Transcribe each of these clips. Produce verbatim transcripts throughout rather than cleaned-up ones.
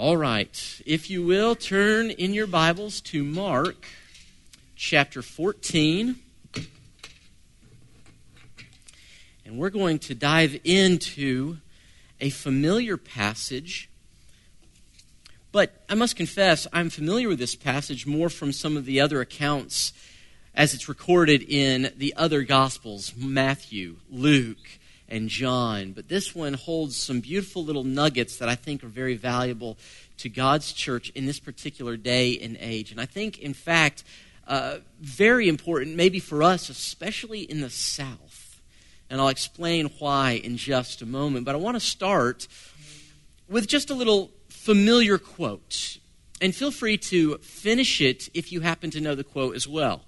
All right, if you will, turn in your Bibles to Mark chapter fourteen. And we're going to dive into a familiar passage. But I must confess, I'm familiar with this passage more from some of the other accounts as it's recorded in the other Gospels, Matthew, Luke, and John. But this one holds some beautiful little nuggets that I think are very valuable to God's church in this particular day and age. And I think, in fact, uh, very important maybe for us, especially in the South. And I'll explain why in just a moment. But I want to start with just a little familiar quote. And feel free to finish it if you happen to know the quote as well.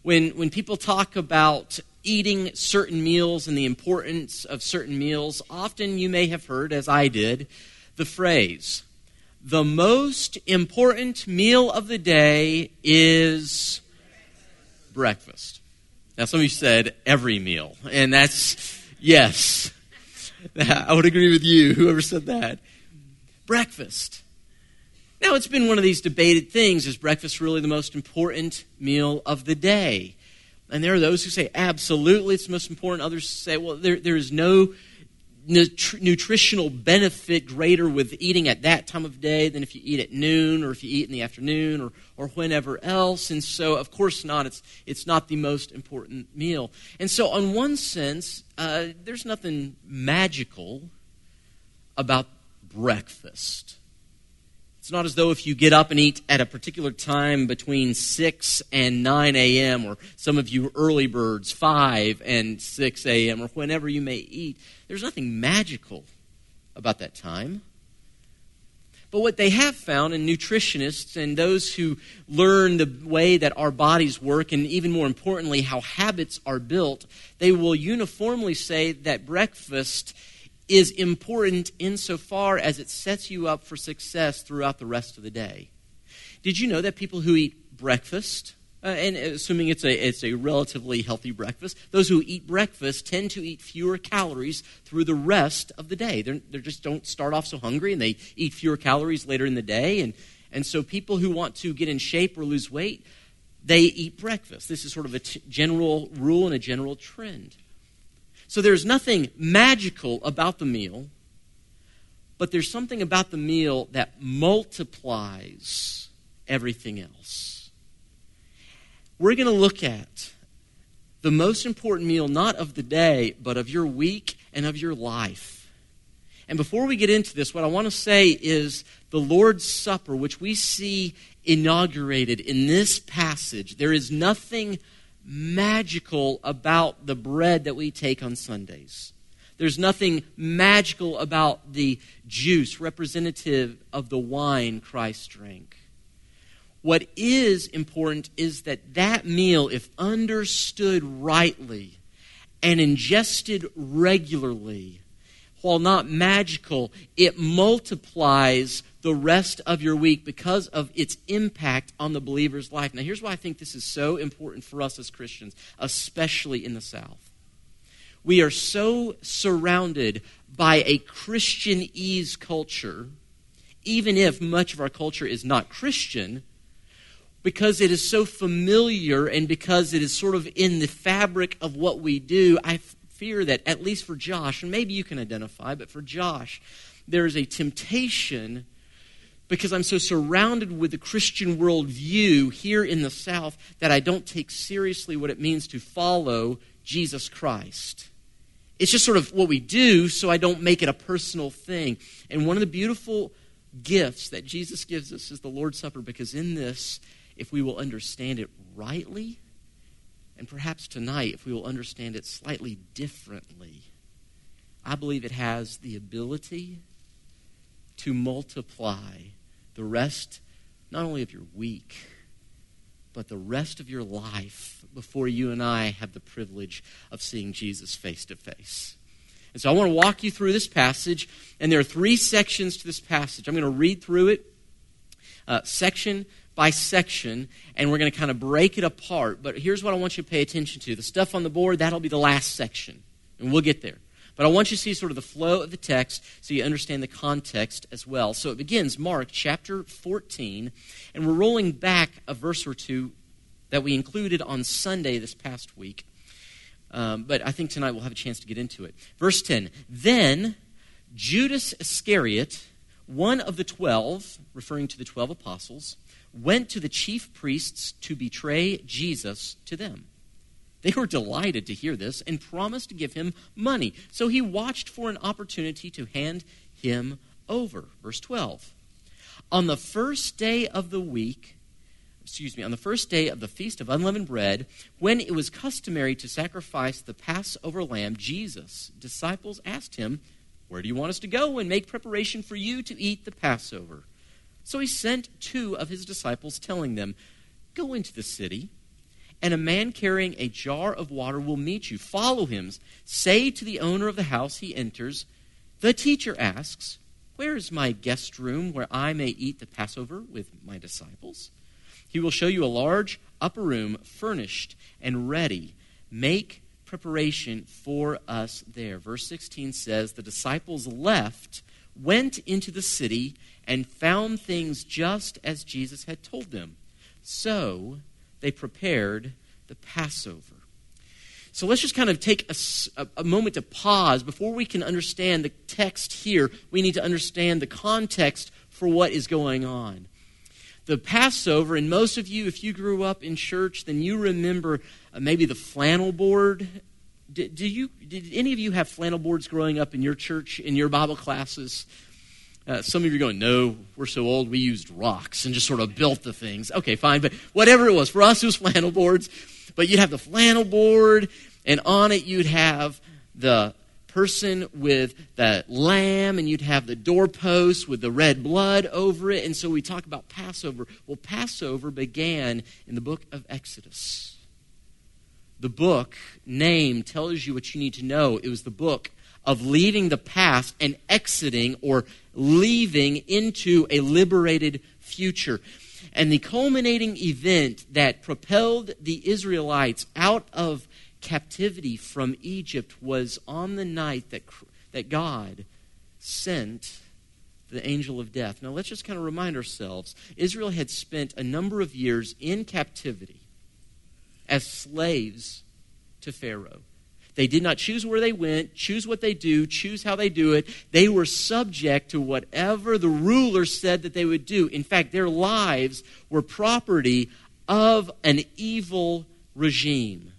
When when people talk about eating certain meals and the importance of certain meals, often you may have heard, as I did, the phrase, "The most important meal of the day is breakfast." Now, some of you said every meal, and that's, yes, I would agree with you, whoever said that. Breakfast. Now, it's been one of these debated things. Is breakfast really the most important meal of the day? And there are those who say, absolutely, it's the most important. Others say, well, there there is no nutri- nutritional benefit greater with eating at that time of day than if you eat at noon or if you eat in the afternoon or, or whenever else. And so, of course not. It's it's not the most important meal. And so, on one sense, uh, there's nothing magical about breakfast. It's not as though if you get up and eat at a particular time between six and nine a.m. or some of you early birds, five and six a.m. or whenever you may eat, there's nothing magical about that time. But what they have found, and nutritionists and those who learn the way that our bodies work and even more importantly how habits are built, they will uniformly say that breakfast is important insofar as it sets you up for success throughout the rest of the day. Did you know that people who eat breakfast, uh, and assuming it's a it's a relatively healthy breakfast, those who eat breakfast tend to eat fewer calories through the rest of the day. They they just don't start off so hungry, and they eat fewer calories later in the day. And, and so people who want to get in shape or lose weight, they eat breakfast. This is sort of a t- general rule and a general trend. So there's nothing magical about the meal, but there's something about the meal that multiplies everything else. We're going to look at the most important meal, not of the day, but of your week and of your life. And before we get into this, what I want to say is the Lord's Supper, which we see inaugurated in this passage, there is nothing magical about the bread that we take on Sundays. There's nothing magical about the juice representative of the wine Christ drank. What is important is that that meal, if understood rightly and ingested regularly, while not magical, it multiplies the rest of your week because of its impact on the believer's life. Now, here's why I think this is so important for us as Christians, especially in the South. We are so surrounded by a Christianese culture, even if much of our culture is not Christian, because it is so familiar and because it is sort of in the fabric of what we do. I fear that, at least for Josh, and maybe you can identify, but for Josh, there is a temptation, because I'm so surrounded with the Christian worldview here in the South, that I don't take seriously what it means to follow Jesus Christ. It's just sort of what we do, so I don't make it a personal thing. And one of the beautiful gifts that Jesus gives us is the Lord's Supper, because in this, if we will understand it rightly, and perhaps tonight, if we will understand it slightly differently, I believe it has the ability to multiply the rest, not only of your week, but the rest of your life before you and I have the privilege of seeing Jesus face to face. And so I want to walk you through this passage, and there are three sections to this passage. I'm going to read through it uh, section by section, and we're going to kind of break it apart. But here's what I want you to pay attention to. The stuff on the board, that'll be the last section, and we'll get there. But I want you to see sort of the flow of the text so you understand the context as well. So it begins Mark chapter fourteen, and we're rolling back a verse or two that we included on Sunday this past week. Um, but I think tonight we'll have a chance to get into it. Verse ten, then Judas Iscariot, one of the twelve, referring to the twelve apostles, went to the chief priests to betray Jesus to them. They were delighted to hear this and promised to give him money. So he watched for an opportunity to hand him over. Verse twelve, on the first day of the week, Excuse me, on the first day of the Feast of Unleavened Bread, when it was customary to sacrifice the Passover lamb, Jesus' disciples asked him, where do you want us to go and make preparation for you to eat the Passover? So he sent two of his disciples, telling them, go into the city, and a man carrying a jar of water will meet you. Follow him. Say to the owner of the house he enters, the teacher asks, where is my guest room where I may eat the Passover with my disciples? He will show you a large upper room, furnished and ready. Make preparation for us there. Verse sixteen says, the disciples left, went into the city, and found things just as Jesus had told them. So they prepared the Passover. So let's just kind of take a, a moment to pause. Before we can understand the text here, we need to understand the context for what is going on. The Passover, and most of you, if you grew up in church, then you remember uh, maybe the flannel board. Did, do you, did any of you have flannel boards growing up in your church, in your Bible classes? Uh, some of you are going, no, we're so old, we used rocks and just sort of built the things. Okay, fine, but whatever it was. For us, it was flannel boards. But you'd have the flannel board, and on it you'd have the person with the lamb, and you'd have the doorpost with the red blood over it. And so we talk about Passover. Well, Passover began in the book of Exodus. The book name tells you what you need to know. It was the book of leaving the past and exiting or leaving into a liberated future. And the culminating event that propelled the Israelites out of captivity from Egypt was on the night that that God sent the angel of death. Now, let's just kind of remind ourselves, Israel had spent a number of years in captivity as slaves to Pharaoh. They did not choose where they went, choose what they do, choose how they do it. They were subject to whatever the ruler said that they would do. In fact, their lives were property of an evil regime,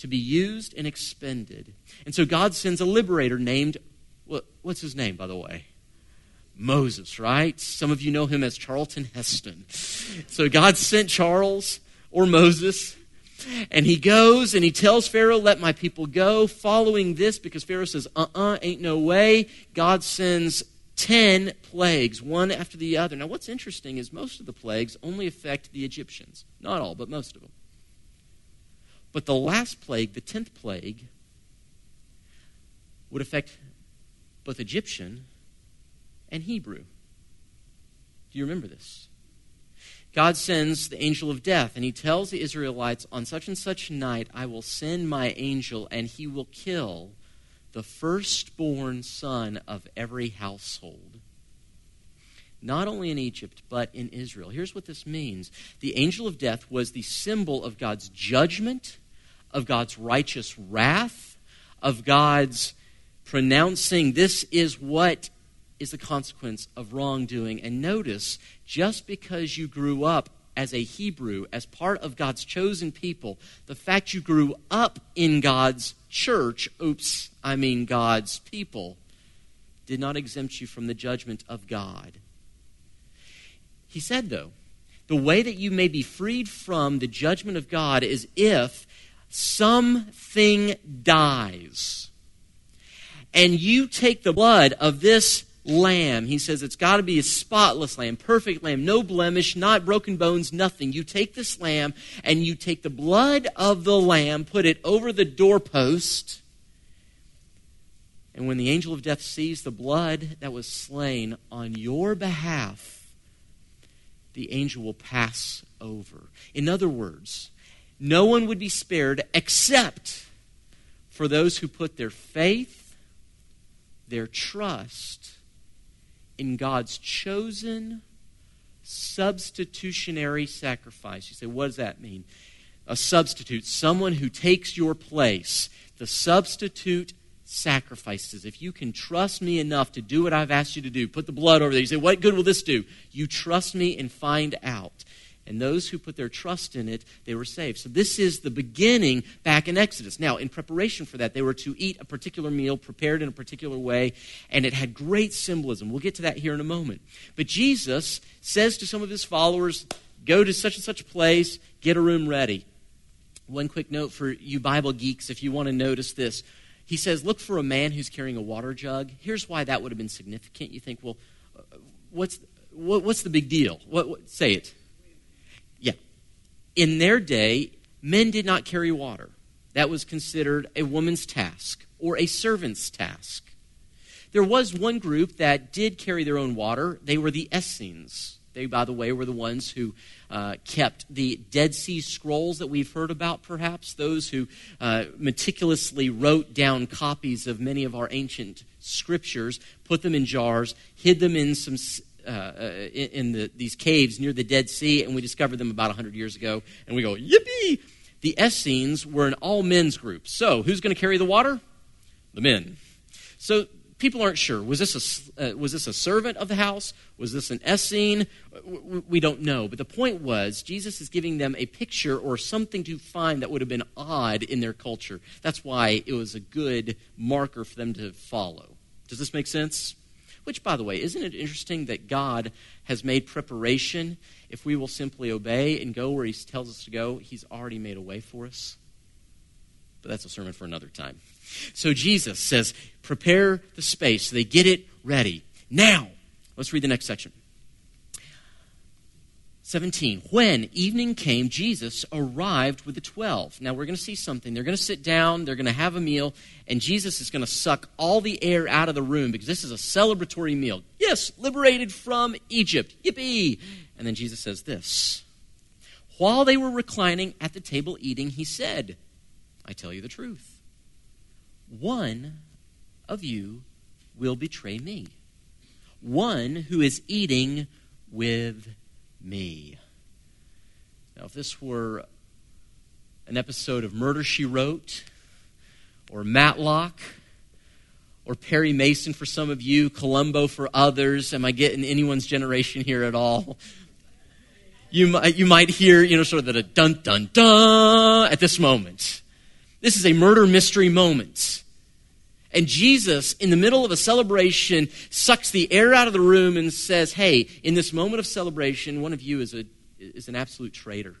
to be used and expended. And so God sends a liberator named, what, what's his name, by the way? Moses, right? Some of you know him as Charlton Heston. So God sent Charles or Moses, and he goes and he tells Pharaoh, let my people go. Following this, because Pharaoh says, uh-uh, ain't no way, God sends ten plagues, one after the other. Now, what's interesting is most of the plagues only affect the Egyptians. Not all, but most of them. But the last plague, the tenth plague, would affect both Egyptian and Hebrew. Do you remember this? God sends the angel of death, and he tells the Israelites, on such and such night, I will send my angel, and he will kill the firstborn son of every household. Not only in Egypt, but in Israel. Here's what this means. The angel of death was the symbol of God's judgment, of God's righteous wrath, of God's pronouncing this is what is the consequence of wrongdoing. And notice, just because you grew up as a Hebrew, as part of God's chosen people, the fact you grew up in God's church, oops, I mean God's people, did not exempt you from the judgment of God. He said, though, the way that you may be freed from the judgment of God is if something dies and you take the blood of this lamb. He says it's got to be a spotless lamb, perfect lamb, no blemish, not broken bones, nothing. You take this lamb and you take the blood of the lamb, put it over the doorpost. And when the angel of death sees the blood that was slain on your behalf, the angel will pass over. In other words, no one would be spared except for those who put their faith their trust in God's chosen substitutionary sacrifice. You say, what does that mean? A substitute, someone who takes your place. The substitute sacrifices. If you can trust me enough to do what I've asked you to do, put the blood over there. You say, what good will this do? You trust me and find out. And those who put their trust in it, they were saved. So this is the beginning back in Exodus. Now, in preparation for that, they were to eat a particular meal prepared in a particular way, and it had great symbolism. We'll get to that here in a moment. But Jesus says to some of his followers, go to such and such a place, get a room ready. One quick note for you Bible geeks, if you want to notice this. He says, look for a man who's carrying a water jug. Here's why that would have been significant. You think, well, what's what, what's the big deal? What, what say it. In their day, men did not carry water. That was considered a woman's task or a servant's task. There was one group that did carry their own water. They were the Essenes. They, by the way, were the ones who uh, kept the Dead Sea Scrolls that we've heard about, perhaps. Those who uh, meticulously wrote down copies of many of our ancient scriptures, put them in jars, hid them in some... Uh, in the, these caves near the Dead Sea, and we discovered them about one hundred years ago, and we go, yippee! The Essenes were an all-men's group. So, who's going to carry the water? The men. So, people aren't sure. Was this a, uh, was this a servant of the house? Was this an Essene? We don't know. But the point was, Jesus is giving them a picture or something to find that would have been odd in their culture. That's why it was a good marker for them to follow. Does this make sense? Which, by the way, isn't it interesting that God has made preparation? If we will simply obey and go where he tells us to go, he's already made a way for us. But that's a sermon for another time. So Jesus says, prepare the space. So they get it ready. Now, let's read the next section. seventeen, when evening came, Jesus arrived with the twelve. Now, we're going to see something. They're going to sit down. They're going to have a meal. And Jesus is going to suck all the air out of the room because this is a celebratory meal. Yes, liberated from Egypt. Yippee. And then Jesus says this. While they were reclining at the table eating, he said, I tell you the truth. One of you will betray me. One who is eating with me. me. Now, if this were an episode of Murder, She Wrote, or Matlock, or Perry Mason for some of you, Columbo for others, am I getting anyone's generation here at all? You might, you might hear, you know, sort of the dun-dun-dun at this moment. This is a murder mystery moment. And Jesus, in the middle of a celebration, sucks the air out of the room and says, hey, in this moment of celebration, one of you is a is an absolute traitor.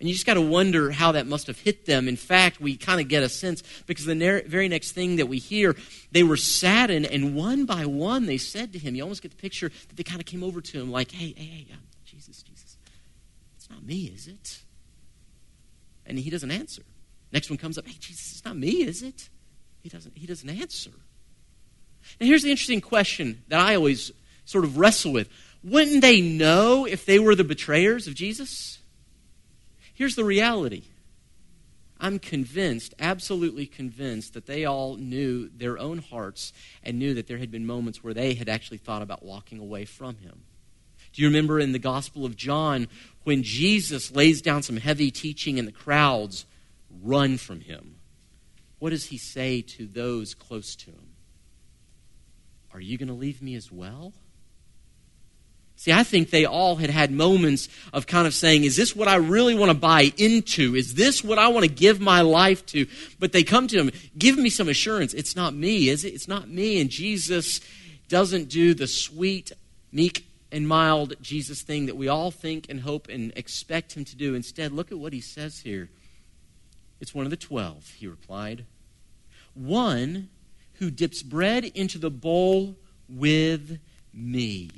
And you just got to wonder how that must have hit them. In fact, we kind of get a sense, because the ner- very next thing that we hear, they were saddened, and one by one they said to him, you almost get the picture that they kind of came over to him like, hey, hey, hey, Jesus, Jesus, it's not me, is it? And he doesn't answer. Next one comes up, hey, Jesus, it's not me, is it? He doesn't, he doesn't answer. Now, here's the interesting question that I always sort of wrestle with. Wouldn't they know if they were the betrayers of Jesus? Here's the reality. I'm convinced, absolutely convinced, that they all knew their own hearts and knew that there had been moments where they had actually thought about walking away from him. Do you remember in the Gospel of John when Jesus lays down some heavy teaching and the crowds run from him? What does he say to those close to him? Are you going to leave me as well? See, I think they all had had moments of kind of saying, is this what I really want to buy into? Is this what I want to give my life to? But they come to him, give me some assurance. It's not me, is it? It's not me. And Jesus doesn't do the sweet, meek, and mild Jesus thing that we all think and hope and expect him to do. Instead, look at what he says here. It's one of the twelve, he replied. One who dips bread into the bowl with me.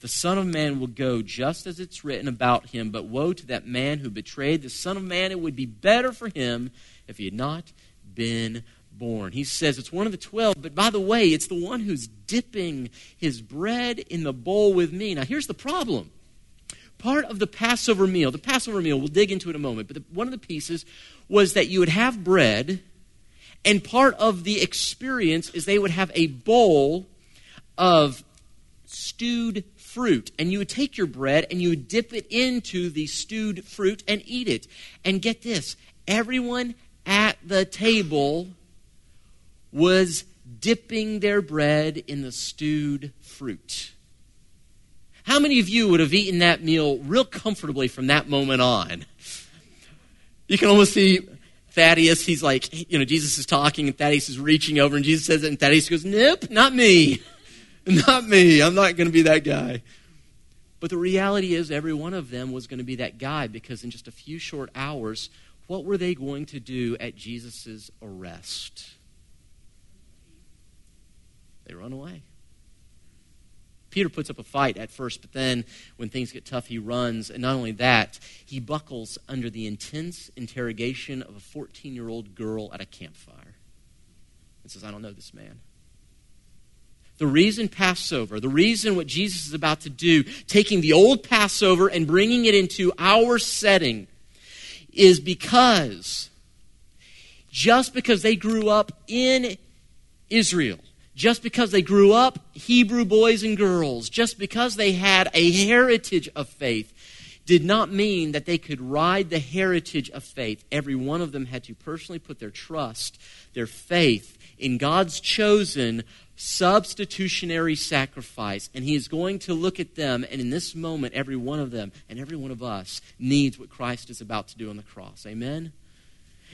The Son of Man will go just as it's written about him, but woe to that man who betrayed the Son of Man. It would be better for him if he had not been born. He says it's one of the twelve, but by the way, it's the one who's dipping his bread in the bowl with me. Now, here's the problem. Part of the Passover meal, the Passover meal, we'll dig into it in a moment, but the, one of the pieces was that you would have bread And part of the experience is they would have a bowl of stewed fruit. And you would take your bread and you would dip it into the stewed fruit and eat it. And get this, everyone at the table was dipping their bread in the stewed fruit. How many of you would have eaten that meal real comfortably from that moment on? You can almost see Thaddeus, he's like, you know, Jesus is talking and Thaddeus is reaching over and Jesus says it and Thaddeus goes, nope, not me. Not me. I'm not going to be that guy. But the reality is every one of them was going to be that guy, because in just a few short hours, what were they going to do at Jesus' arrest? They run away. Peter puts up a fight at first, but then when things get tough, he runs. And not only that, he buckles under the intense interrogation of a fourteen-year-old girl at a campfire and says, I don't know this man. The reason Passover, the reason what Jesus is about to do, taking the old Passover and bringing it into our setting, is because just because they grew up in Israel, just because they grew up Hebrew boys and girls, just because they had a heritage of faith, did not mean that they could ride the heritage of faith. Every one of them had to personally put their trust, their faith, in God's chosen substitutionary sacrifice. And he is going to look at them, and in this moment, every one of them and every one of us needs what Christ is about to do on the cross. Amen?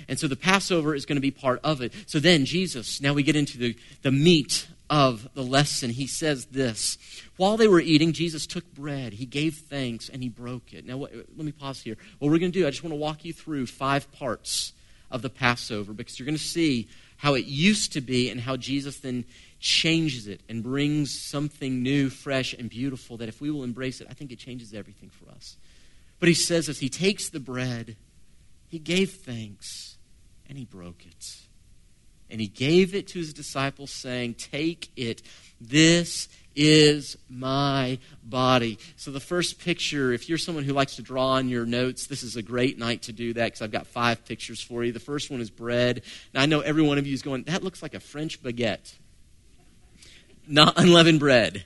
And so the Passover is going to be part of it. So then Jesus, now we get into the, the meat of the lesson. He says this, while they were eating, Jesus took bread. He gave thanks and he broke it. Now, what, let me pause here. What we're going to do, I just want to walk you through five parts of the Passover, because you're going to see how it used to be and how Jesus then changes it and brings something new, fresh, and beautiful that if we will embrace it, I think it changes everything for us. But he says this, he takes the bread, he gave thanks, and he broke it. And he gave it to his disciples saying, take it, this is my body. So the first picture, if you're someone who likes to draw on your notes, this is a great night to do that, because I've got five pictures for you. The first one is bread. Now I know every one of you is going, that looks like a French baguette. Not unleavened bread.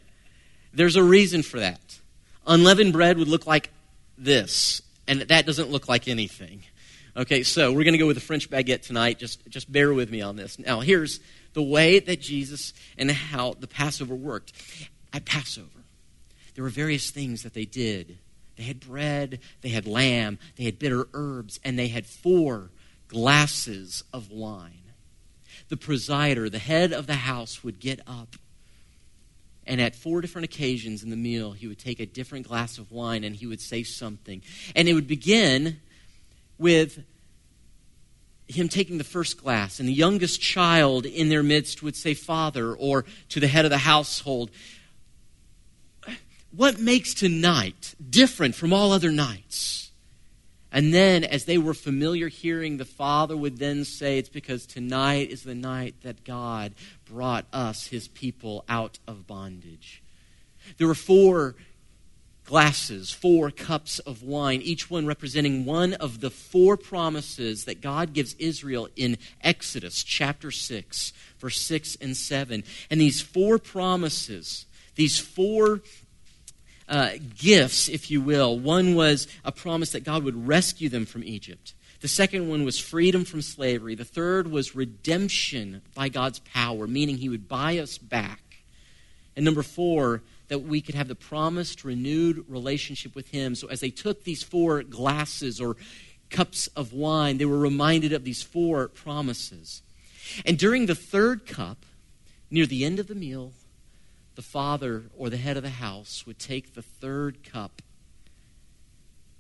There's a reason for that. Unleavened bread would look like this, and that doesn't look like anything. Okay, so we're going to go with the French baguette tonight. Just, just bear with me on this. Now, here's the way that Jesus and how the Passover worked. At Passover, there were various things that they did. They had bread, they had lamb, they had bitter herbs, and they had four glasses of wine. The presider, the head of the house, would get up, and at four different occasions in the meal, he would take a different glass of wine and he would say something. And it would begin with him taking the first glass, and the youngest child in their midst would say, Father, or to the head of the household, what makes tonight different from all other nights? And then, as they were familiar hearing, the father would then say, it's because tonight is the night that God brought us, his people, out of bondage. There were four glasses, four cups of wine, each one representing one of the four promises that God gives Israel in Exodus chapter six, verse six and seven. And these four promises, these four uh, gifts, if you will, one was a promise that God would rescue them from Egypt. The second one was freedom from slavery. The third was redemption by God's power, meaning he would buy us back. And number four, that we could have the promised renewed relationship with him. So as they took these four glasses or cups of wine, they were reminded of these four promises. And during the third cup, near the end of the meal, the father or the head of the house would take the third cup,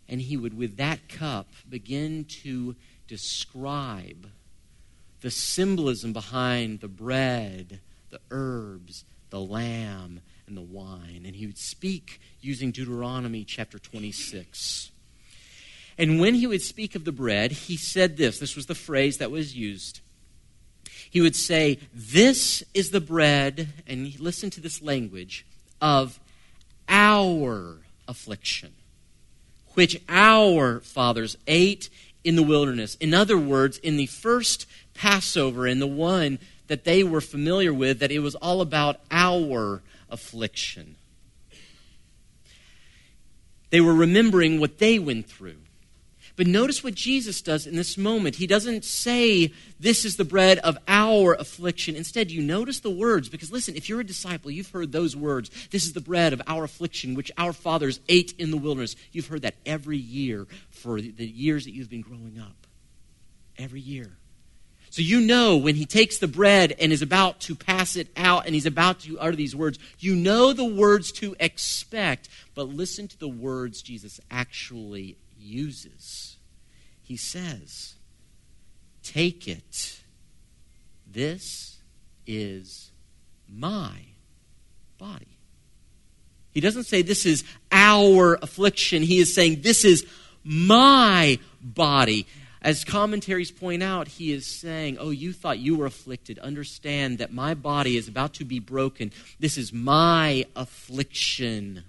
and he would, with that cup, begin to describe the symbolism behind the bread, the herbs, the lamb, and the wine. And he would speak using Deuteronomy chapter twenty-six. And when he would speak of the bread, he said this. This was the phrase that was used. He would say, this is the bread, and listen to this language, of our affliction, which our fathers ate in the wilderness. In other words, in the first Passover and the one that they were familiar with, that it was all about our affliction. They were remembering what they went through. But notice what Jesus does in this moment. He doesn't say, this is the bread of our affliction. Instead, you notice the words, because listen, if you're a disciple, you've heard those words. This is the bread of our affliction, which our fathers ate in the wilderness. You've heard that every year for the years that you've been growing up. Every year. So you know when he takes the bread and is about to pass it out and he's about to utter these words, you know the words to expect, but listen to the words Jesus actually uses. He says, take it. This is my body. He doesn't say this is our affliction. He is saying this is my body. As commentaries point out, he is saying, oh, you thought you were afflicted. Understand that my body is about to be broken. This is my affliction.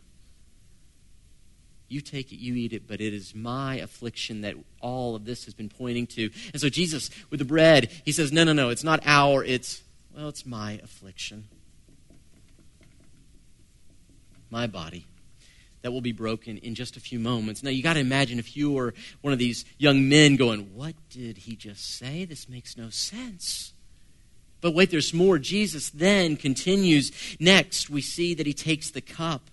You take it, you eat it, but it is my affliction that all of this has been pointing to. And so Jesus, with the bread, he says, no, no, no, it's not our, it's, well, it's my affliction. My body that will be broken in just a few moments. Now, you got to imagine if you were one of these young men going, what did he just say? This makes no sense. But wait, there's more. Jesus then continues. Next, we see that he takes the cup.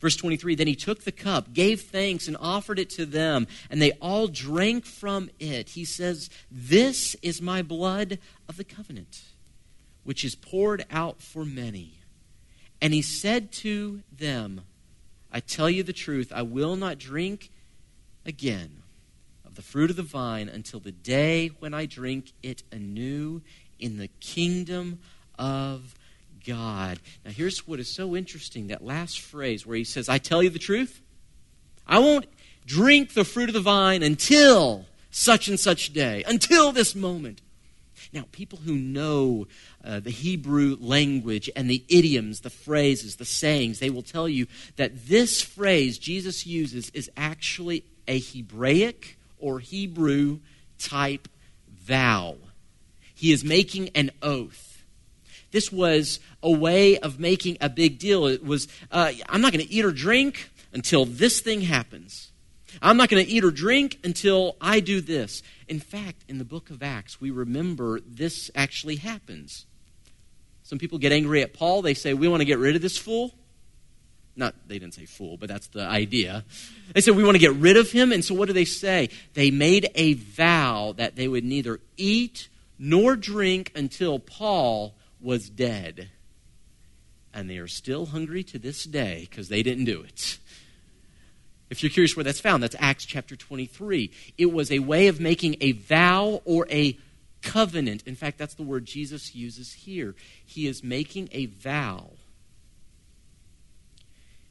Verse twenty-three, then he took the cup, gave thanks, and offered it to them, and they all drank from it. He says, this is my blood of the covenant, which is poured out for many. And he said to them, I tell you the truth, I will not drink again of the fruit of the vine until the day when I drink it anew in the kingdom of God. God. Now, here's what is so interesting, that last phrase where he says, I tell you the truth, I won't drink the fruit of the vine until such and such day, until this moment. Now, people who know uh, the Hebrew language and the idioms, the phrases, the sayings, they will tell you that this phrase Jesus uses is actually a Hebraic or Hebrew type vow. He is making an oath. This was a way of making a big deal. It was, uh, I'm not going to eat or drink until this thing happens. I'm not going to eat or drink until I do this. In fact, in the book of Acts, we remember this actually happens. Some people get angry at Paul. They say, we want to get rid of this fool. Not, they didn't say fool, but that's the idea. They said, we want to get rid of him. And so what do they say? They made a vow that they would neither eat nor drink until Paul was dead. And they are still hungry to this day because they didn't do it. If you're curious where that's found, that's Acts chapter twenty-three. It was a way of making a vow or a covenant. In fact, that's the word Jesus uses here. He is making a vow.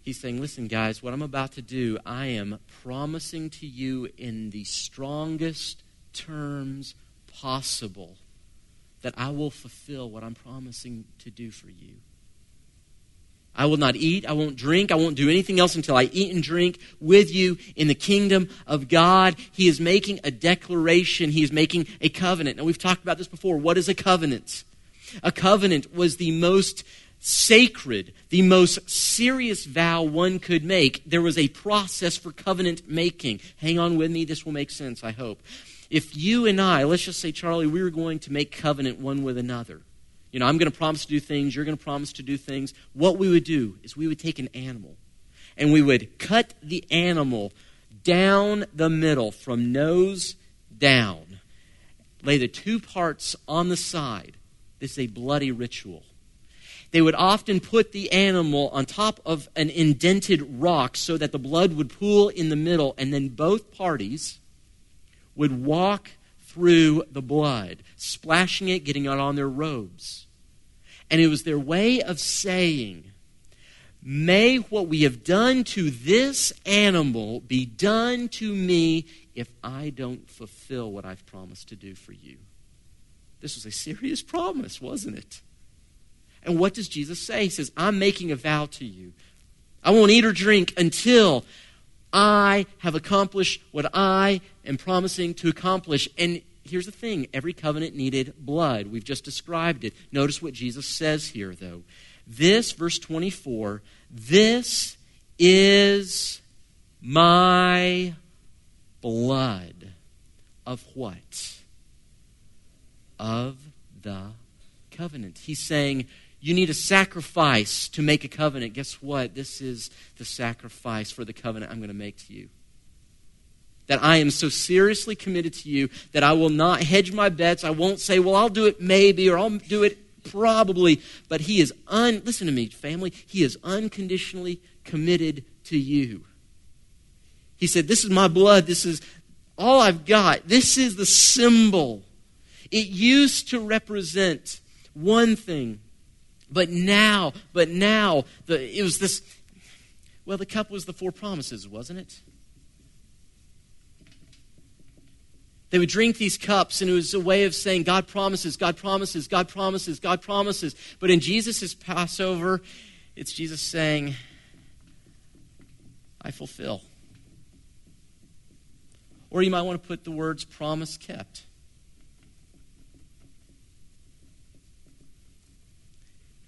He's saying, listen, guys, what I'm about to do, I am promising to you in the strongest terms possible that I will fulfill what I'm promising to do for you. I will not eat, I won't drink, I won't do anything else until I eat and drink with you in the kingdom of God. He is making a declaration. He is making a covenant. Now, we've talked about this before. What is a covenant? A covenant was the most sacred, the most serious vow one could make. There was a process for covenant making. Hang on with me. This will make sense, I hope. If you and I, let's just say, Charlie, we were going to make covenant one with another. You know, I'm going to promise to do things. You're going to promise to do things. What we would do is we would take an animal and we would cut the animal down the middle from nose down. Lay the two parts on the side. This is a bloody ritual. They would often put the animal on top of an indented rock so that the blood would pool in the middle, and then both parties would walk through the blood, splashing it, getting it on their robes. And it was their way of saying, may what we have done to this animal be done to me if I don't fulfill what I've promised to do for you. This was a serious promise, wasn't it? And what does Jesus say? He says, I'm making a vow to you. I won't eat or drink until I have accomplished what I am promising to accomplish. And here's the thing. Every covenant needed blood. We've just described it. Notice what Jesus says here, though. This, verse twenty-four, this is my blood of what? Of the covenant. He's saying, you need a sacrifice to make a covenant. Guess what? This is the sacrifice for the covenant I'm going to make to you. That I am so seriously committed to you that I will not hedge my bets. I won't say, well, I'll do it maybe, or I'll do it probably. But he is, un- listen to me, family, he is unconditionally committed to you. He said, this is my blood. This is all I've got. This is the symbol. It used to represent one thing. But now, but now, the, it was this, well, the cup was the four promises, wasn't it? They would drink these cups, and it was a way of saying, God promises, God promises, God promises, God promises. But in Jesus' Passover, it's Jesus saying, I fulfill. Or you might want to put the words, promise kept.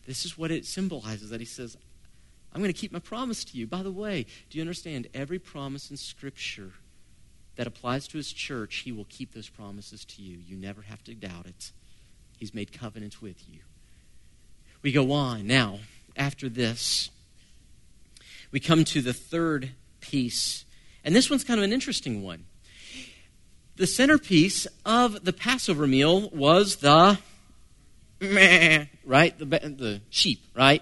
This is what it symbolizes, that he says, I'm going to keep my promise to you. By the way, do you understand? Every promise in Scripture that applies to his church, he will keep those promises to you. You never have to doubt it. He's made covenants with you. We go on now. After this, we come to the third piece. And this one's kind of an interesting one. The centerpiece of the Passover meal was the meh, right? The, the sheep, right?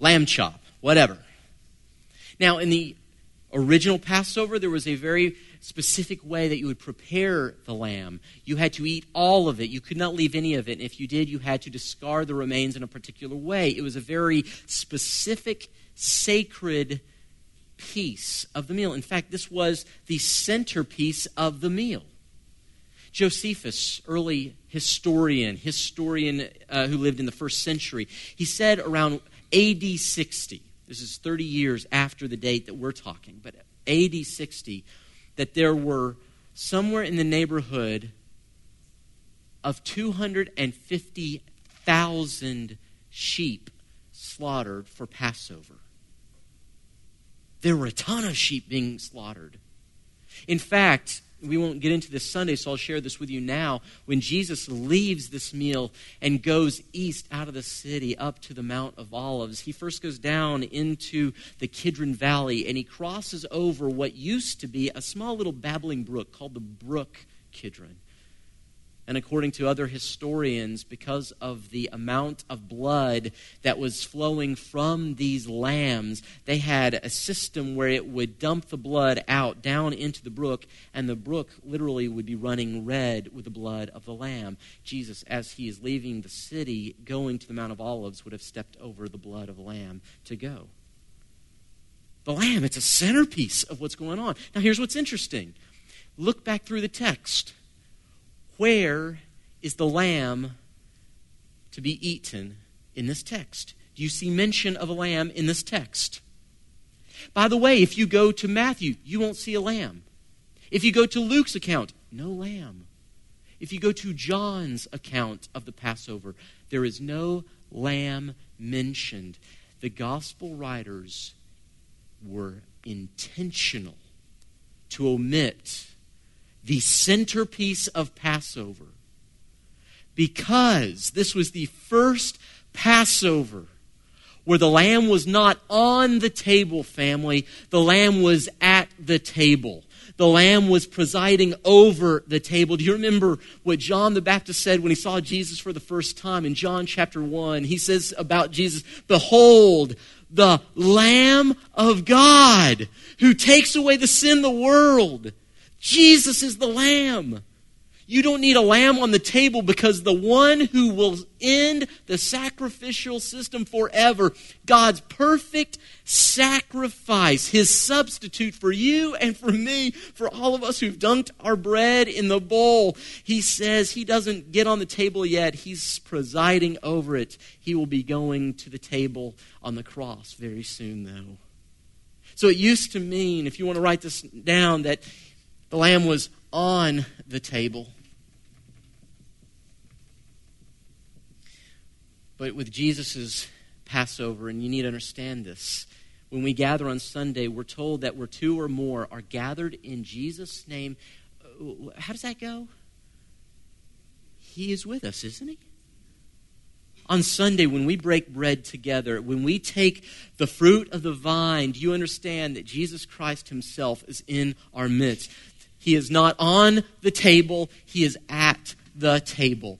Lamb chop, whatever. Now, in the original Passover, there was a very specific way that you would prepare the lamb. You had to eat all of it. You could not leave any of it. And if you did, you had to discard the remains in a particular way. It was a very specific, sacred piece of the meal. In fact, this was the centerpiece of the meal. Josephus, early historian, historian uh, who lived in the first century, he said around A D sixty, this is thirty years after the date that we're talking, but A D sixty, that there were somewhere in the neighborhood of two hundred fifty thousand sheep slaughtered for Passover. There were a ton of sheep being slaughtered. In fact, we won't get into this Sunday, so I'll share this with you now. When Jesus leaves this meal and goes east out of the city up to the Mount of Olives, he first goes down into the Kidron Valley, and he crosses over what used to be a small little babbling brook called the Brook Kidron. And according to other historians, because of the amount of blood that was flowing from these lambs, they had a system where it would dump the blood out down into the brook, and the brook literally would be running red with the blood of the lamb. Jesus, as he is leaving the city, going to the Mount of Olives, would have stepped over the blood of the lamb to go. The lamb, it's a centerpiece of what's going on. Now, here's what's interesting. Look back through the text. Where is the lamb to be eaten in this text? Do you see mention of a lamb in this text? By the way, if you go to Matthew, you won't see a lamb. If you go to Luke's account, no lamb. If you go to John's account of the Passover, there is no lamb mentioned. The gospel writers were intentional to omit the centerpiece of Passover, because this was the first Passover where the lamb was not on the table, family. The lamb was at the table. The lamb was presiding over the table. Do you remember what John the Baptist said when he saw Jesus for the first time in John chapter one? He says about Jesus, behold, the Lamb of God who takes away the sin of the world. Jesus is the lamb. You don't need a lamb on the table, because the one who will end the sacrificial system forever, God's perfect sacrifice, his substitute for you and for me, for all of us who've dunked our bread in the bowl. He says he doesn't get on the table yet. He's presiding over it. He will be going to the table on the cross very soon, though. So it used to mean, if you want to write this down, that the lamb was on the table. But with Jesus's Passover, and you need to understand this, when we gather on Sunday, we're told that we're two or more are gathered in Jesus' name. How does that go? He is with us, isn't he? On Sunday, when we break bread together, when we take the fruit of the vine, do you understand that Jesus Christ himself is in our midst? He is not on the table. He is at the table.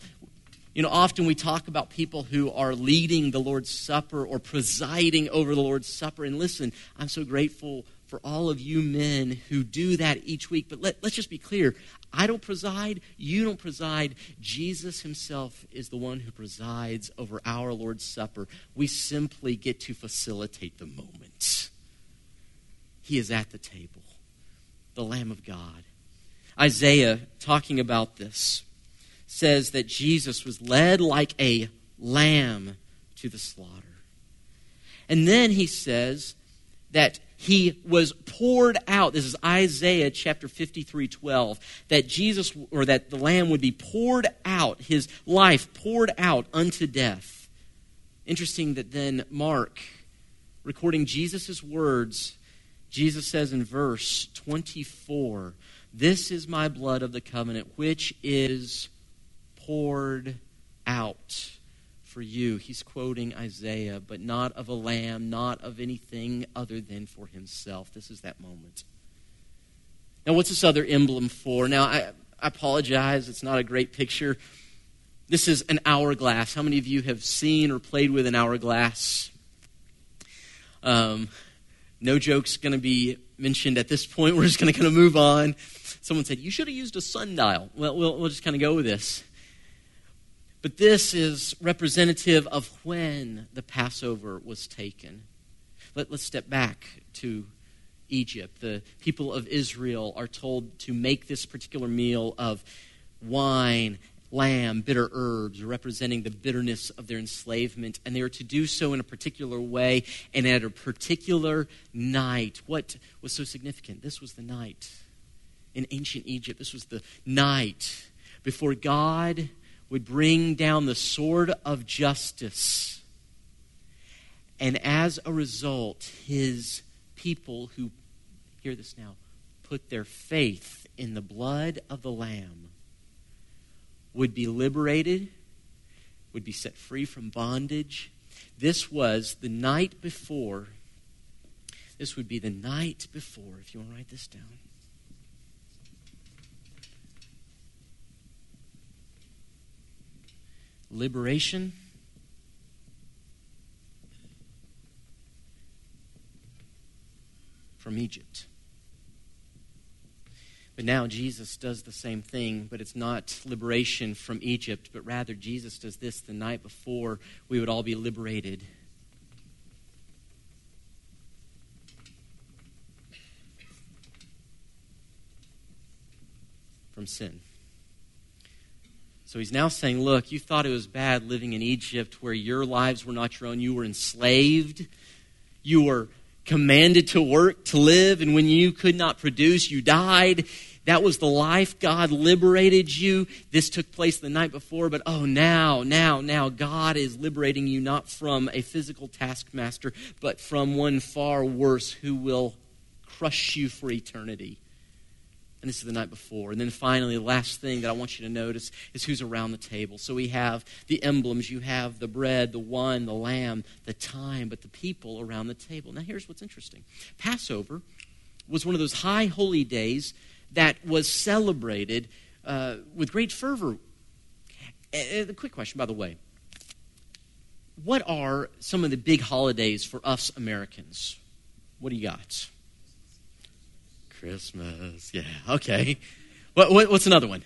You know, often we talk about people who are leading the Lord's Supper or presiding over the Lord's Supper. And listen, I'm so grateful for all of you men who do that each week. But let, let's just be clear. I don't preside. You don't preside. Jesus himself is the one who presides over our Lord's Supper. We simply get to facilitate the moment. He is at the table, the Lamb of God. Isaiah, talking about this, says that Jesus was led like a lamb to the slaughter. And then he says that he was poured out. This is Isaiah chapter fifty-three, twelve, that Jesus, or that the lamb would be poured out, his life poured out unto death. Interesting that then Mark, recording Jesus' words, Jesus says in verse twenty-four, "This is my blood of the covenant, which is poured out for you." He's quoting Isaiah, but not of a lamb, not of anything other than for himself. This is that moment. Now, what's this other emblem for? Now, I, I apologize. It's not a great picture. This is an hourglass. How many of you have seen or played with an hourglass? Um, no joke's going to be mentioned at this point. We're just going to kind of move on. Someone said, you should have used a sundial. Well, we'll, we'll just kind of go with this. But this is representative of when the Passover was taken. Let, let's step back to Egypt. The people of Israel are told to make this particular meal of wine, lamb, bitter herbs, representing the bitterness of their enslavement. And they are to do so in a particular way and at a particular night. What was so significant? This was the night. In ancient Egypt, this was the night before God would bring down the sword of justice. And as a result, his people who, hear this now, put their faith in the blood of the Lamb would be liberated, would be set free from bondage. This was the night before. This would be the night before, if you want to write this down. Liberation from Egypt. But now Jesus does the same thing, but it's not liberation from Egypt, but rather Jesus does this the night before we would all be liberated from sin. So he's now saying, look, you thought it was bad living in Egypt where your lives were not your own. You were enslaved. You were commanded to work, to live. And when you could not produce, you died. That was the life. God liberated you. This took place the night before. But oh, now, now, now, God is liberating you not from a physical taskmaster, but from one far worse who will crush you for eternity. And this is the night before. And then finally, the last thing that I want you to notice is who's around the table. So we have the emblems. You have the bread, the wine, the lamb, the time, but the people around the table. Now here's what's interesting. Passover was one of those high holy days that was celebrated uh, with great fervor. A, a quick question, by the way. What are some of the big holidays for us Americans? What do you got? Christmas, yeah, okay. What, what, what's another one?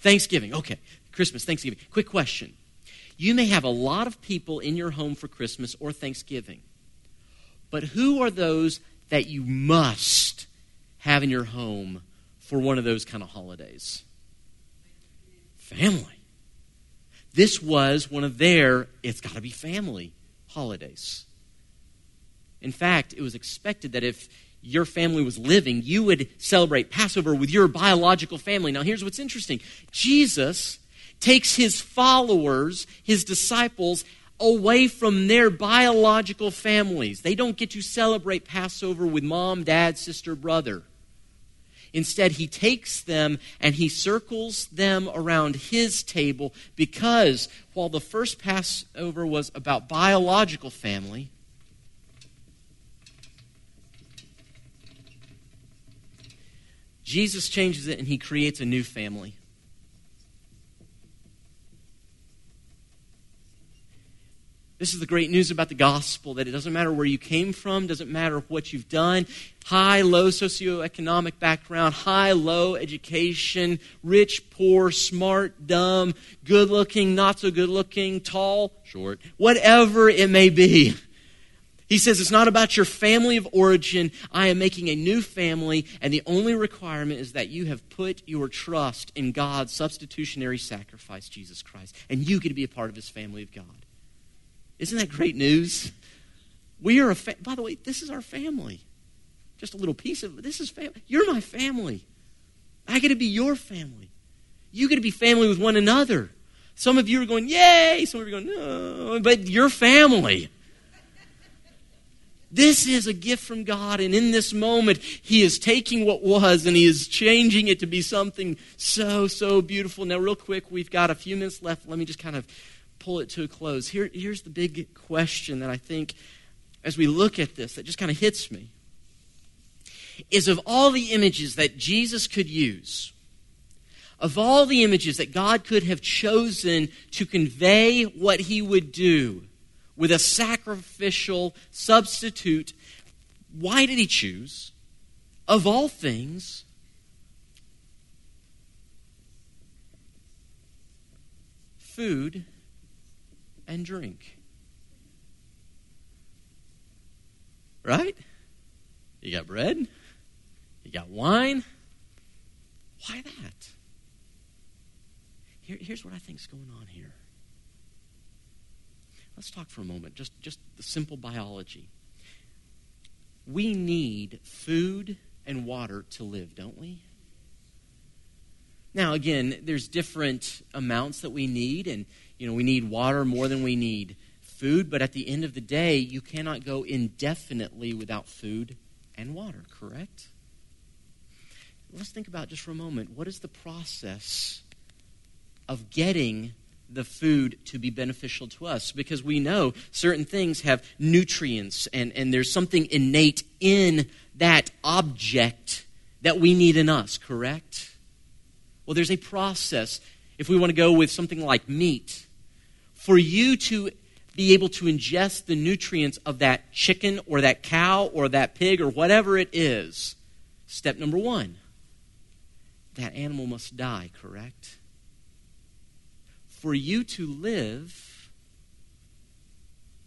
Thanksgiving, okay. Christmas, Thanksgiving. Quick question. You may have a lot of people in your home for Christmas or Thanksgiving, but who are those that you must have in your home for one of those kind of holidays? Family. This was one of their, it's got to be family, holidays. In fact, it was expected that if your family was living, you would celebrate Passover with your biological family. Now, here's what's interesting. Jesus takes his followers, his disciples, away from their biological families. They don't get to celebrate Passover with mom, dad, sister, brother. Instead, he takes them and he circles them around his table, because while the first Passover was about biological family, Jesus changes it and he creates a new family. This is the great news about the gospel, that it doesn't matter where you came from, doesn't matter what you've done, high, low socioeconomic background, high, low education, rich, poor, smart, dumb, good looking, not so good looking, tall, short, whatever it may be. He says it's not about your family of origin. I am making a new family, and the only requirement is that you have put your trust in God's substitutionary sacrifice, Jesus Christ, and you get to be a part of his family of God. Isn't that great news? We are a fa- by the way, this is our family. Just a little piece of this is family. You're my family. I get to be your family. You get to be family with one another. Some of you are going, yay! Some of you are going, no, but you're family. This is a gift from God, and in this moment, he is taking what was and he is changing it to be something so, so beautiful. Now, real quick, we've got a few minutes left. Let me just kind of pull it to a close. Here, here's the big question that I think, as we look at this, that just kind of hits me, is of all the images that Jesus could use, of all the images that God could have chosen to convey what he would do with a sacrificial substitute, why did he choose, of all things, food and drink? Right? You got bread, you got wine. Why that? Here, here's what I think's going on here. Let's talk for a moment, just, just the simple biology. We need food and water to live, don't we? Now, again, there's different amounts that we need, and you know we need water more than we need food, but at the end of the day, you cannot go indefinitely without food and water, correct? Let's think about just for a moment, what is the process of getting the food to be beneficial to us? Because we know certain things have nutrients, and, and there's something innate in that object that we need in us, correct? Well, there's a process. If we want to go with something like meat, for you to be able to ingest the nutrients of that chicken or that cow or that pig or whatever it is, step number one, that animal must die, correct? For you to live,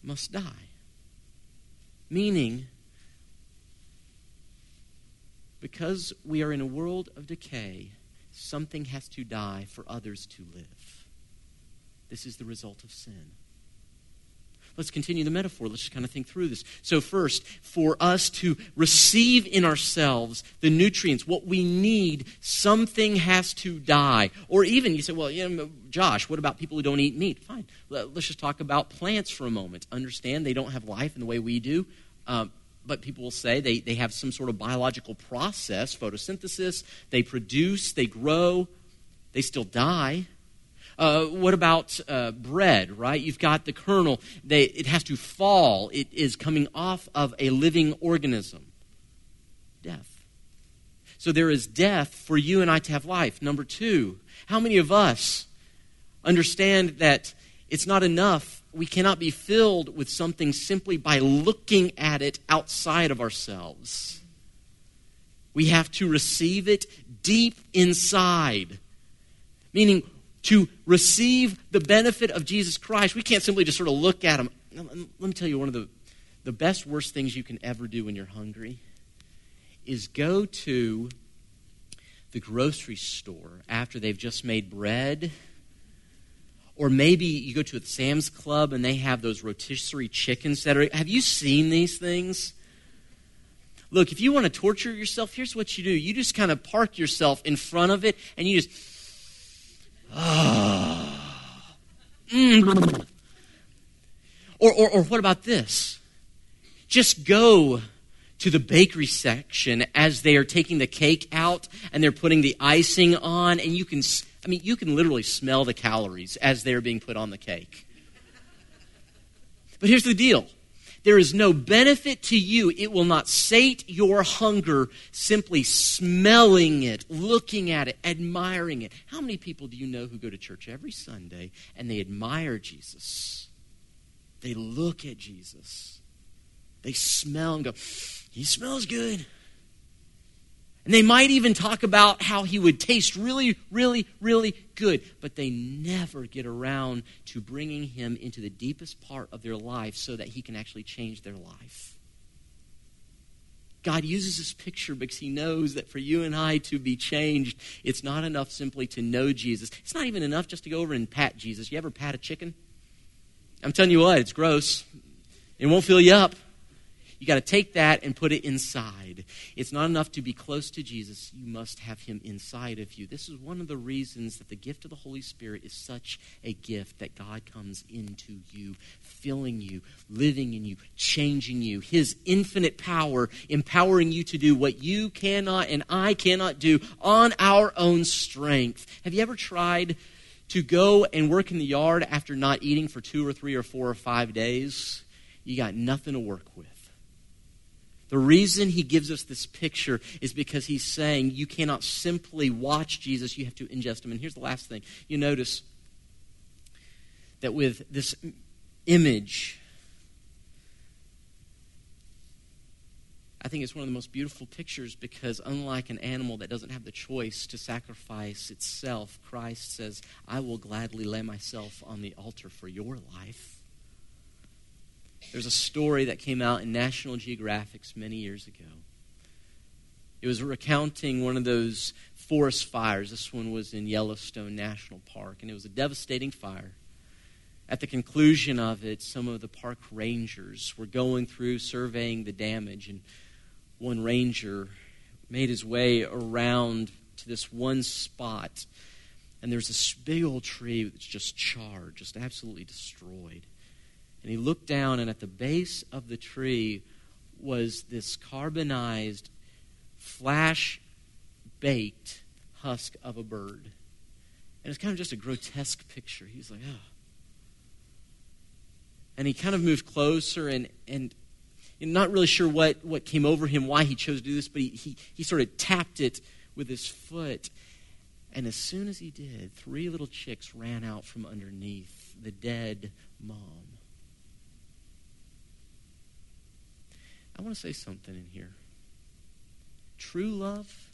must die. Meaning, because we are in a world of decay, something has to die for others to live. This is the result of sin. Let's continue the metaphor. Let's just kind of think through this. So first, for us to receive in ourselves the nutrients, what we need, something has to die. Or even, you say, well, you know, Josh, what about people who don't eat meat? Fine. Let's just talk about plants for a moment. Understand they don't have life in the way we do. Um, but people will say they, they have some sort of biological process, photosynthesis. They produce, they grow, they still die. Uh, what about uh, bread, right? You've got the kernel. They, it has to fall. It is coming off of a living organism. Death. So there is death for you and I to have life. Number two, how many of us understand that it's not enough? We cannot be filled with something simply by looking at it outside of ourselves. We have to receive it deep inside. Meaning, to receive the benefit of Jesus Christ, we can't simply just sort of look at him. Let me tell you, one of the, the best, worst things you can ever do when you're hungry is go to the grocery store after they've just made bread. Or maybe you go to the Sam's Club and they have those rotisserie chickens that are... Have you seen these things? Look, if you want to torture yourself, here's what you do. You just kind of park yourself in front of it and you just... Ah. Mm. Or, or, or what about this? Just go to the bakery section as they are taking the cake out and they're putting the icing on, and you can, I mean, you can literally smell the calories as they're being put on the cake. But here's the deal. There is no benefit to you. It will not sate your hunger simply smelling it, looking at it, admiring it. How many people do you know who go to church every Sunday and they admire Jesus? They look at Jesus. They smell and go, he smells good. And they might even talk about how he would taste really, really, really good. But they never get around to bringing him into the deepest part of their life so that he can actually change their life. God uses this picture because he knows that for you and I to be changed, it's not enough simply to know Jesus. It's not even enough just to go over and pat Jesus. You ever pat a chicken? I'm telling you what, it's gross. It won't fill you up. You got to take that and put it inside. It's not enough to be close to Jesus. You must have him inside of you. This is one of the reasons that the gift of the Holy Spirit is such a gift, that God comes into you, filling you, living in you, changing you. His infinite power empowering you to do what you cannot and I cannot do on our own strength. Have you ever tried to go and work in the yard after not eating for two or three or four or five days? You got nothing to work with. The reason he gives us this picture is because he's saying you cannot simply watch Jesus, you have to ingest him. And here's the last thing. You notice that with this image, I think it's one of the most beautiful pictures, because unlike an animal that doesn't have the choice to sacrifice itself, Christ says, I will gladly lay myself on the altar for your life. There's a story that came out in National Geographic many years ago. It was recounting one of those forest fires. This one was in Yellowstone National Park, and it was a devastating fire. At the conclusion of it, some of the park rangers were going through surveying the damage, and one ranger made his way around to this one spot, and there's this big old tree that's just charred, just absolutely destroyed. And he looked down, and at the base of the tree was this carbonized, flash-baked husk of a bird. And it's kind of just a grotesque picture. He was like, oh. And he kind of moved closer, and and not really sure what, what came over him, why he chose to do this, but he, he, he sort of tapped it with his foot. And as soon as he did, three little chicks ran out from underneath the dead mom. I want to say something in here. True love,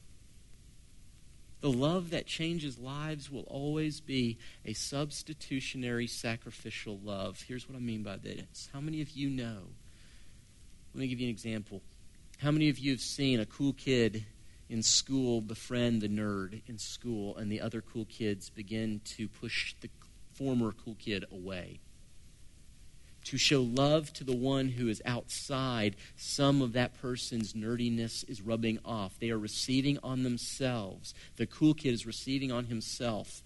the love that changes lives, will always be a substitutionary, sacrificial love. Here's what I mean by this. How many of you know? Let me give you an example. How many of you have seen a cool kid in school befriend the nerd in school, and the other cool kids begin to push the former cool kid away? To show love to the one who is outside, some of that person's nerdiness is rubbing off. They are receiving on themselves. The cool kid is receiving on himself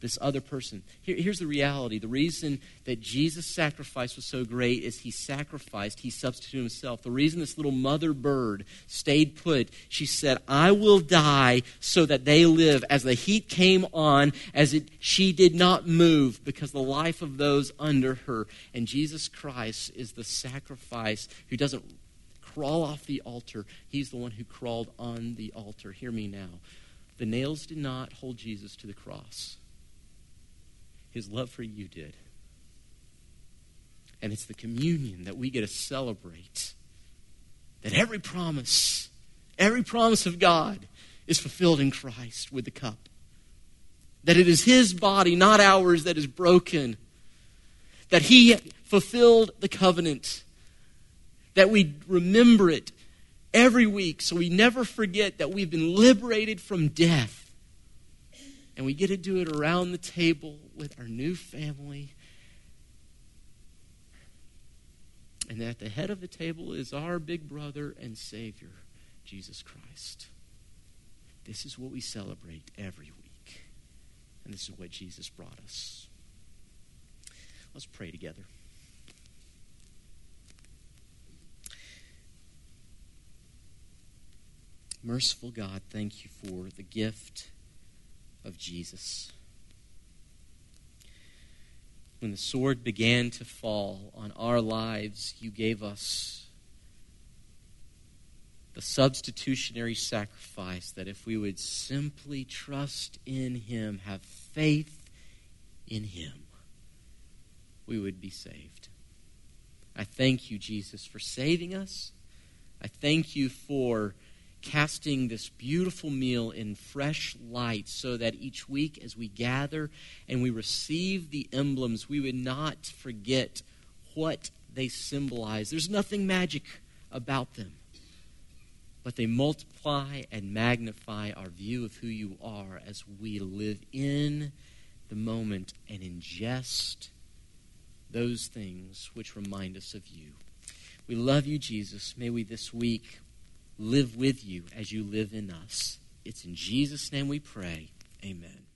this other person. Here, here's the reality. The reason that Jesus' sacrifice was so great is he sacrificed, he substituted himself. The reason this little mother bird stayed put, she said, I will die so that they live. As the heat came on, as it, she did not move because the life of those under her. And Jesus Christ is the sacrifice who doesn't crawl off the altar. He's the one who crawled on the altar. Hear me now. The nails did not hold Jesus to the cross. His love for you did. And it's the communion that we get to celebrate. That every promise, every promise of God is fulfilled in Christ with the cup. That it is his body, not ours, that is broken. That he fulfilled the covenant. That we remember it every week so we never forget that we've been liberated from death. And we get to do it around the table with our new family. And at the head of the table is our big brother and Savior, Jesus Christ. This is what we celebrate every week. And this is what Jesus brought us. Let's pray together. Merciful God, thank you for the gift of Jesus. When the sword began to fall on our lives, you gave us the substitutionary sacrifice that if we would simply trust in him, have faith in him, we would be saved. I thank you, Jesus, for saving us. I thank you for casting this beautiful meal in fresh light so that each week as we gather and we receive the emblems, we would not forget what they symbolize. There's nothing magic about them, but they multiply and magnify our view of who you are as we live in the moment and ingest those things which remind us of you. We love you, Jesus. May we this week live with you as you live in us. It's in Jesus' name we pray. Amen.